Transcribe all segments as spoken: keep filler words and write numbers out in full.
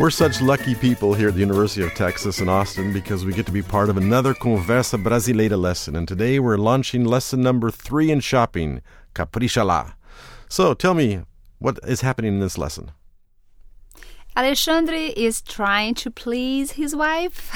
We're such lucky people here at the University of Texas in Austin because we get to be part of another Conversa Brasileira lesson. And today we're launching lesson number three in shopping, Capricha lá. So tell me, what is happening in this lesson? Alexandre is trying to please his wife.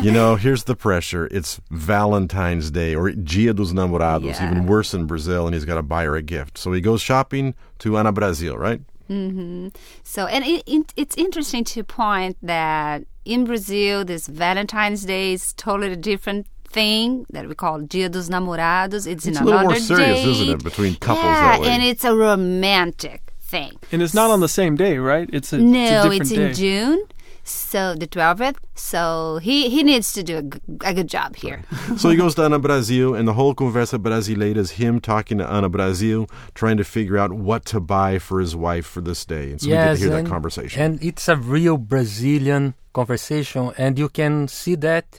You know, here's the pressure. It's Valentine's Day, or Dia dos Namorados, yeah. Even worse in Brazil, and he's got to buy her a gift. So he goes shopping to Ana Brasil, right? Mm-hmm. So, and it, it, it's interesting to point that in Brazil, this Valentine's Day is totally different thing that we call Dia dos Namorados. It's, it's in a little more serious, date. Isn't it, between couples yeah, that way? Yeah, and it's a romantic thing. And it's not on the same day, right? It's a, no, it's, a different it's in day. June, so the twelfth. So he, he needs to do a, g- a good job here. Right. So he goes to Ana Brasil, and the whole Conversa Brasileira is him talking to Ana Brasil, trying to figure out what to buy for his wife for this day. And so yes, we get to hear and, that conversation. And it's a real Brazilian conversation, and you can see that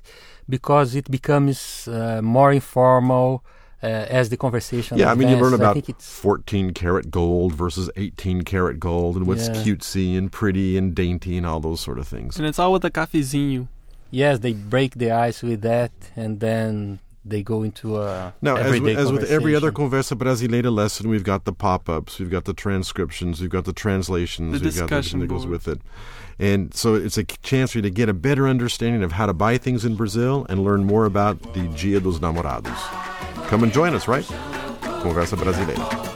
because it becomes uh, more informal. Uh, as the conversation Yeah, advances. I mean, you learn about fourteen karat gold versus eighteen karat gold and what's yeah. cutesy and pretty and dainty and all those sort of things. And it's all with a cafezinho. Yes, they break the ice with that and then they go into a now, everyday as, w- as with every other Conversa Brasileira lesson, we've got the pop-ups, we've got the transcriptions, we've got the translations, the we've got everything that goes with it. And so it's a chance for you to get a better understanding of how to buy things in Brazil and learn more about the Dia dos Namorados. Come and join us, right? Conversa Brasileira.